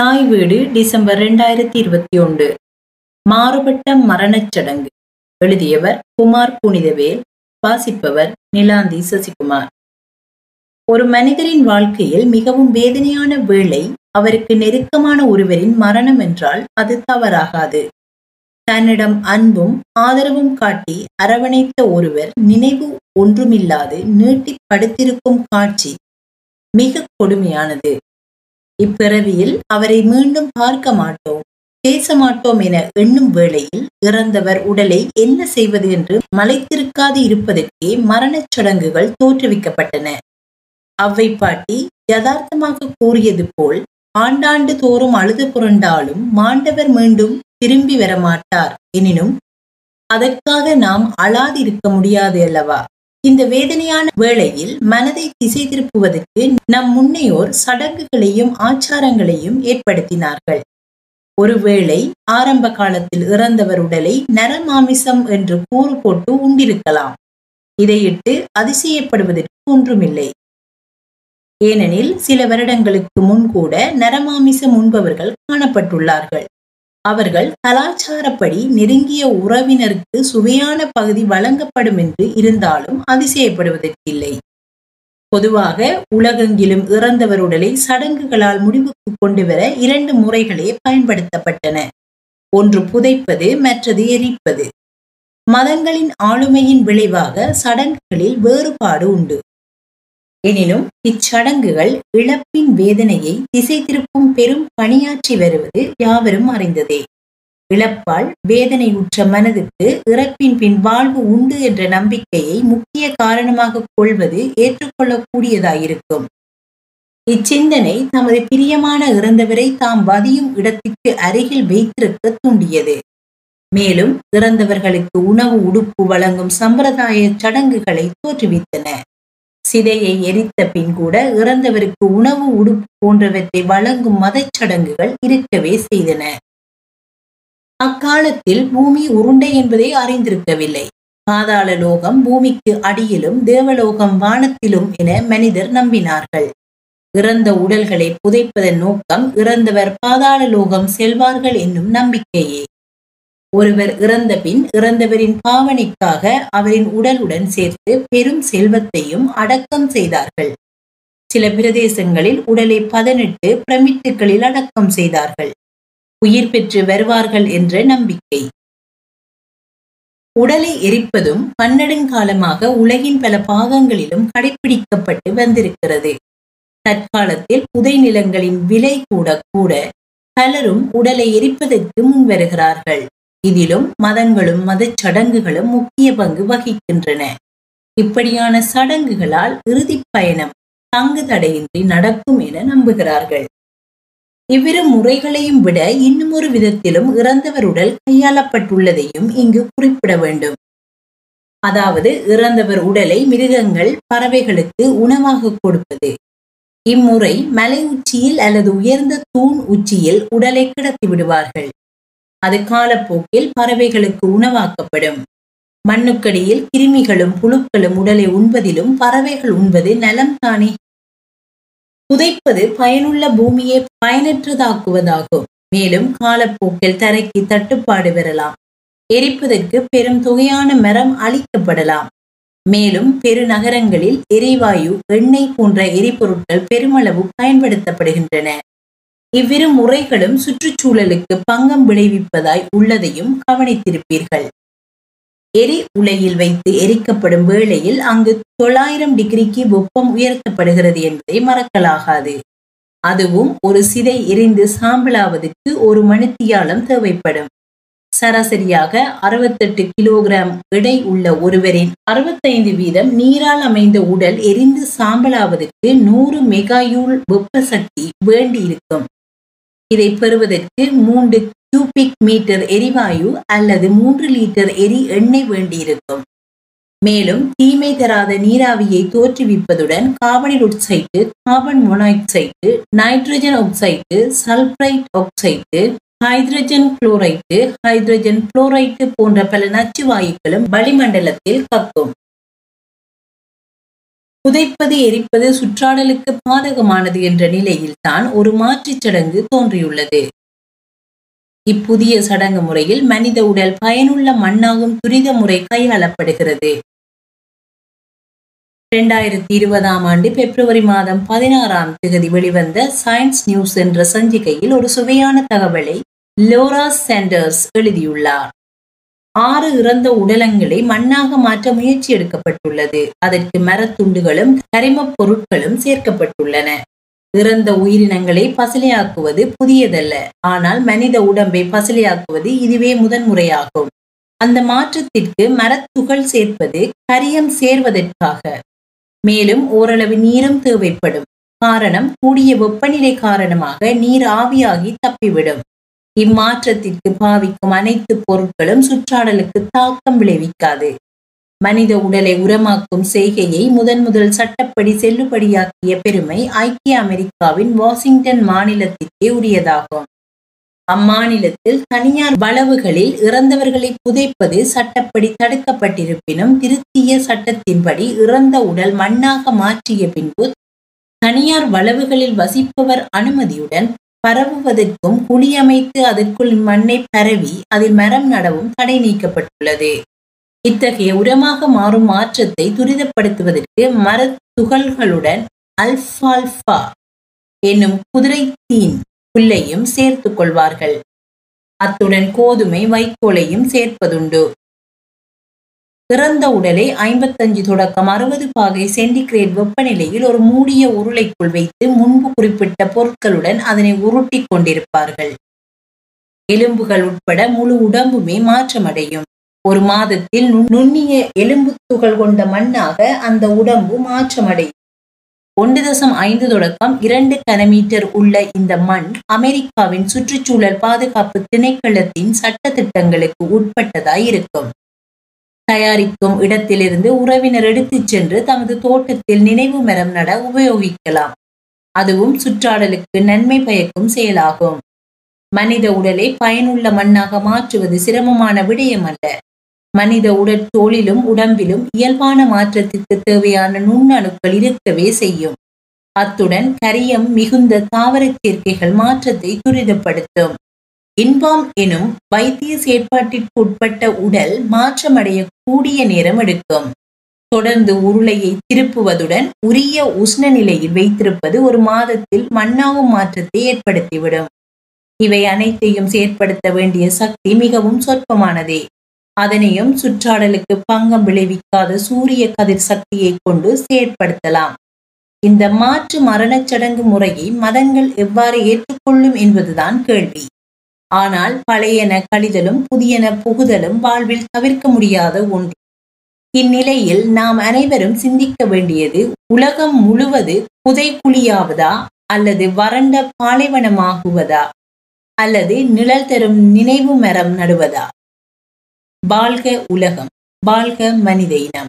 தாய் வீடு டிசம்பர் 2021. மாறுபட்ட மரணச்சடங்கு. எழுதியவர் குமார் புனிதவேல். வாசிப்பவர் நிலாந்தி சசிகுமார். ஒரு மனிதரின் வாழ்க்கையில் மிகவும் வேதனையான வேளை அவருக்கு நெருக்கமான ஒருவரின் மரணம் என்றால் அது தவறாகாது. தன்னிடம் அன்பும் ஆதரவும் காட்டி அரவணைத்த ஒருவர் நினைவு ஒன்றுமில்லாது நீட்டி படுத்திருக்கும் காட்சி மிக கொடுமையானது. இப்பிறவியில் அவரை மீண்டும் பார்க்க மாட்டோம், பேச மாட்டோம் என எண்ணும் வேளையில் இறந்தவர் உடலை என்ன செய்வது என்று மலைத்திருக்காது இருப்பதற்கே மரணச் சடங்குகள் தோற்றுவிக்கப்பட்டன. அவ்வை பாட்டி யதார்த்தமாக கூறியது போல் ஆண்டாண்டு தோறும் அழுது புரண்டாலும் மாண்டவர் மீண்டும் திரும்பி வரமாட்டார். எனினும் அதற்காக நாம் அழாதிருக்க முடியாது அல்லவா? இந்த வேதனையான வேளையில் மனதை திசை திருப்புவதற்கு நம் முன்னையோர் சடங்குகளையும் ஆச்சாரங்களையும் ஏற்படுத்தினார்கள். ஒருவேளை ஆரம்ப காலத்தில் இறந்தவர் உடலை நரமாமிசம் என்று கூறு போட்டு உண்டிருக்கலாம். இதையிட்டு அதிசயப்படுவதற்கு ஒன்றுமில்லை. ஏனெனில் சில வருடங்களுக்கு முன்கூட நரமாமிசம் உண்பவர்கள் காணப்பட்டுள்ளார்கள். அவர்கள் கலாச்சாரப்படி நெருங்கிய உறவினருக்கு சுவையான பகுதி வழங்கப்படும் என்று இருந்தாலும் அதிசயப்படுவதற்கில்லை. பொதுவாக உலகெங்கிலும் இறந்தவர் உடலை சடங்குகளால் முடிவுக்கு கொண்டு வர 2 முறைகளே பயன்படுத்தப்பட்டன. ஒன்று புதைப்பது, மற்றது எரிப்பது. மதங்களின் ஆளுமையின் விளைவாக சடங்குகளில் வேறுபாடு உண்டு. எனினும் இச்சடங்குகள் இழப்பின் வேதனையை திசை திருப்பும் பெரும் பணியாற்றி வருவது யாவரும் அறிந்ததே. இழப்பால் வேதனையுற்ற மனதுக்கு இறப்பின் பின் வாழ்வு உண்டு என்ற நம்பிக்கையை முக்கிய காரணமாக கொள்வது ஏற்றுக்கொள்ளக்கூடியதாயிருக்கும். இச்சிந்தனை தமது பிரியமான இறந்தவரை தாம் வதியும் இடத்திற்கு அருகில் வைத்திருக்க தூண்டியது. மேலும் இறந்தவர்களுக்கு உணவு உடுப்பு வழங்கும் சம்பிரதாய சடங்குகளை தோற்றுவித்தன. சிதையை எரித்த பின் கூட இறந்தவருக்கு உணவு உடுப்பு போன்றவற்றை வழங்கும் மதச்சடங்குகள் இருக்கவே செய்தன. அக்காலத்தில் பூமி உருண்டை என்பதை அறிந்திருக்கவில்லை. பாதாள லோகம் பூமிக்கு அடியிலும் தேவலோகம் வானத்திலும் என மனிதர் நம்பினார்கள். இறந்த உடல்களை புதைப்பதன் நோக்கம் இறந்தவர் பாதாள லோகம் செல்வார்கள் என்னும் நம்பிக்கையே. ஒருவர் இறந்த பின் இறந்தவரின் பாவனைக்காக அவரின் உடலுடன் சேர்த்து பெரும் செல்வத்தையும் அடக்கம் செய்தார்கள். சில பிரதேசங்களில் உடலை 18 பிரமிட்டுகளில் அடக்கம் செய்தார்கள். உயிர் பெற்று வருவார்கள் என்ற நம்பிக்கை. உடலை எரிப்பதும் பன்னெடுங்காலமாக உலகின் பல பாகங்களிலும் கடைபிடிக்கப்பட்டு வந்திருக்கிறது. தற்காலத்தில் புதை நிலங்களின் விலை கூட பலரும் உடலை எரிப்பதற்கு முன் வருகிறார்கள். இதிலும் மதங்களும் மதச்சடங்குகளும் முக்கிய பங்கு வகிக்கின்றன. இப்படியான சடங்குகளால் இறுதி பயணம் தங்கு தடையின்றி நடக்கும் என நம்புகிறார்கள். இவ்விரு முறைகளையும் விட இன்னும் ஒரு விதத்திலும் இறந்தவர் உடல் கையாளப்பட்டுள்ளதையும் இங்கு குறிப்பிட வேண்டும். அதாவது இறந்தவர் உடலை மிருகங்கள், பறவைகளுக்கு உணவாக கொடுப்பது. இம்முறை மலை உச்சியில் அல்லது உயர்ந்த தூண் உச்சியில் உடலை கிடத்தி விடுவார்கள். அது காலப்போக்கில் பறவைகளுக்கு உணவாக்கப்படும். மண்ணுக்கடியில் கிருமிகளும் புழுக்களும் உடலை உண்பதிலும் பறவைகள் உண்பது நலம் தானே. புதைப்பது பயனுள்ள பூமியை பயனற்றதாக்குவதாகும். மேலும் காலப்போக்கில் தரைக்கு தட்டுப்பாடு வரலாம். எரிப்பதற்கு பெரும் தொகையான மரம் அழிக்கப்படலாம். மேலும் பெருநகரங்களில் எரிவாயு, எண்ணெய் போன்ற எரிபொருட்கள் பெருமளவு பயன்படுத்தப்படுகின்றன. இவ்விரு முறைகளும் சுற்றுச்சூழலுக்கு பங்கம் விளைவிப்பதாய் உள்ளதையும் கவனித்திருப்பீர்கள். எரி உலையில் வைத்து எரிக்கப்படும் வேளையில் அங்கு 900 டிகிரிக்கு வெப்பம் உயர்த்தப்படுகிறது என்பதை மறக்கலாகாது. அதுவும் ஒரு சிதை எரிந்து சாம்பலாவதற்கு ஒரு மணித்தியாலம் தேவைப்படும். சராசரியாக 68 கிலோகிராம் எடை உள்ள ஒருவரின் 65% நீரால் அமைந்த உடல் எரிந்து சாம்பலாவதற்கு 100 மெகாயூல் வெப்ப சக்தி வேண்டியிருக்கும். இதை பெறுவதற்கு 3 கியூபிக் மீட்டர் எரிவாயு அல்லது 3 லிட்டர் எண்ணெய் வேண்டியிருக்கும். மேலும் தீமை தராத நீராவியை தோற்றுவிப்பதுடன் கார்பனில் oxide, carbon monoxide, nitrogen oxide, சல்பரைட் oxide, hydrogen chloride, hydrogen fluoride போன்ற பல நச்சு வாயுக்களும் வளிமண்டலத்தில் கக்கும். புதைப்பது எரிப்பது சுற்றாடலுக்கு பாதகமானது என்ற நிலையில்தான் ஒரு மாற்றுச் சடங்கு தோன்றியுள்ளது. இப்புதிய சடங்கு முறையில் மனித உடல் பயனுள்ள மண்ணாகும் துரித முறை கையாளப்படுகிறது. 2020 February 16 வெளிவந்த சயின்ஸ் நியூஸ் என்ற சஞ்சிகையில் ஒரு சுவையான தகவலை லோரா சாண்டர்ஸ் எழுதியுள்ளார். 6 இறந்த உடலங்களை மண்ணாக மாற்ற முயற்சி எடுக்கப்பட்டுள்ளது. அதற்கு மரத்துண்டுகளும் கரிமப் பொருட்களும் சேர்க்கப்பட்டுள்ளன. இறந்த உயிரினங்களை பசிலையாக்குவது புதியதல்ல, ஆனால் மனித உடம்பை பசிலையாக்குவது இதுவே முதன்முறையாகும். அந்த மாற்றத்திற்கு மரத்துகள் சேர்ப்பது கரியம் சேர்வதற்காக. மேலும் ஓரளவு நீரும் தேவைப்படும். காரணம், கூடிய வெப்பநிலை காரணமாக நீர் ஆவியாகி தப்பிவிடும். இம்மாற்றத்திற்கு பாவிக்கும் அனைத்து பொருட்களும் சுற்றாடலுக்கு தாக்கம் விளைவிக்காது. மனித உடலை உரமாக்கும் செய்கையை முதல் சட்டப்படி செல்லுபடியாக்கிய பெருமை ஐக்கிய அமெரிக்காவின் வாஷிங்டன் மாநிலத்திற்கே உரியதாகும். அம்மாநிலத்தில் தனியார் வளவுகளில் இறந்தவர்களை புதைப்பது சட்டப்படி தடுக்கப்பட்டிருப்பினும், திருத்திய சட்டத்தின்படி இறந்த உடல் மண்ணாக மாற்றிய பின்பு தனியார் வளவுகளில் வசிப்பவர் அனுமதியுடன் பரவுவதற்கும் குழியமைத்து அதற்குள் மண்ணை பரவி அதில் மரம் நடவும் தடை நீக்கப்பட்டுள்ளது. இத்தகைய உரமாக மாறும் மாற்றத்தை துரிதப்படுத்துவதற்கு மரத்துகள்களுடன் அல்ஃபால்ஃபா என்னும் குதிரை தீன் புல்லையும் சேர்த்து கொள்வார்கள். அத்துடன் கோதுமை வைக்கோலையும் சேர்ப்பதுண்டு. இறந்த உடலை 55 - 60 பாகை சென்டிகிரேட் வெப்பநிலையில் ஒரு மூடிய உருளைக்குள் வைத்து முன்பு குறிப்பிட்ட பொருட்களுடன் அதனை உருட்டி கொண்டிருப்பார்கள். எலும்புகள் உட்பட முழு உடம்புமே மாற்றமடையும். ஒரு மாதத்தில் நுண்ணிய எலும்பு துகள் கொண்ட மண்ணாக அந்த உடம்பு மாற்றமடையும். 1.52 கனமீட்டர் உள்ள இந்த மண் அமெரிக்காவின் சுற்றுச்சூழல் பாதுகாப்பு திணைக்களத்தின் சட்ட திட்டங்களுக்கு உட்பட்டதாய் இருக்கும். தயாரிக்கும் இடத்திலிருந்து உறவினர் எடுத்துச் சென்று தமது தோட்டத்தில் நினைவு மரம் நட உபயோகிக்கலாம். அதுவும் சுற்றாடலுக்கு நன்மை பயக்கும் செயலாகும். மனித உடலை பயனுள்ள மண்ணாக மாற்றுவது சிரமமான விடயம் அல்ல. மனித உடற்தோளிலும் உடம்பிலும் இயல்பான மாற்றத்திற்கு தேவையான நுண்ணணுக்கள் இருக்கவே செய்யும். அத்துடன் கரியம் மிகுந்த தாவர சேர்க்கைகள் மாற்றத்தை துரிதப்படுத்தும். இன்பாம் எனும் வைத்திய செயற்பாட்டிற்குட்பட்ட உடல் மாற்றமடைய கூடிய நேரம் எடுக்கும். தொடர்ந்து உருளையை திருப்புவதுடன் உரிய உஷ்ண நிலையில் வைத்திருப்பது ஒரு மாதத்தில் மண்ணாகும் மாற்றத்தை ஏற்படுத்திவிடும். இவை அனைத்தையும் செயற்படுத்த வேண்டிய சக்தி மிகவும் சொற்பமானதே. அதனையும் சுற்றாடலுக்கு பங்கம் விளைவிக்காத சூரிய கதிர் சக்தியை கொண்டு செயற்படுத்தலாம். இந்த மாற்று மரணச் சடங்கு முறையை மதங்கள் எவ்வாறு ஏற்றுக்கொள்ளும் என்பதுதான் கேள்வி. ஆனால் பழையன கழிதலும் புதியன புகுதலும் வாழ்வில் தவிர்க்க முடியாத ஒன்று. இந்நிலையில் நாம் அனைவரும் சிந்திக்க வேண்டியது, உலகம் முழுவது புதைக்குழியாவதா அல்லது வறண்ட பாலைவனமாகுவதா அல்லது நிழல் தரும் நினைவு மரம் நடுவதா? வாழ்க உலகம், வாழ்க மனித இனம்.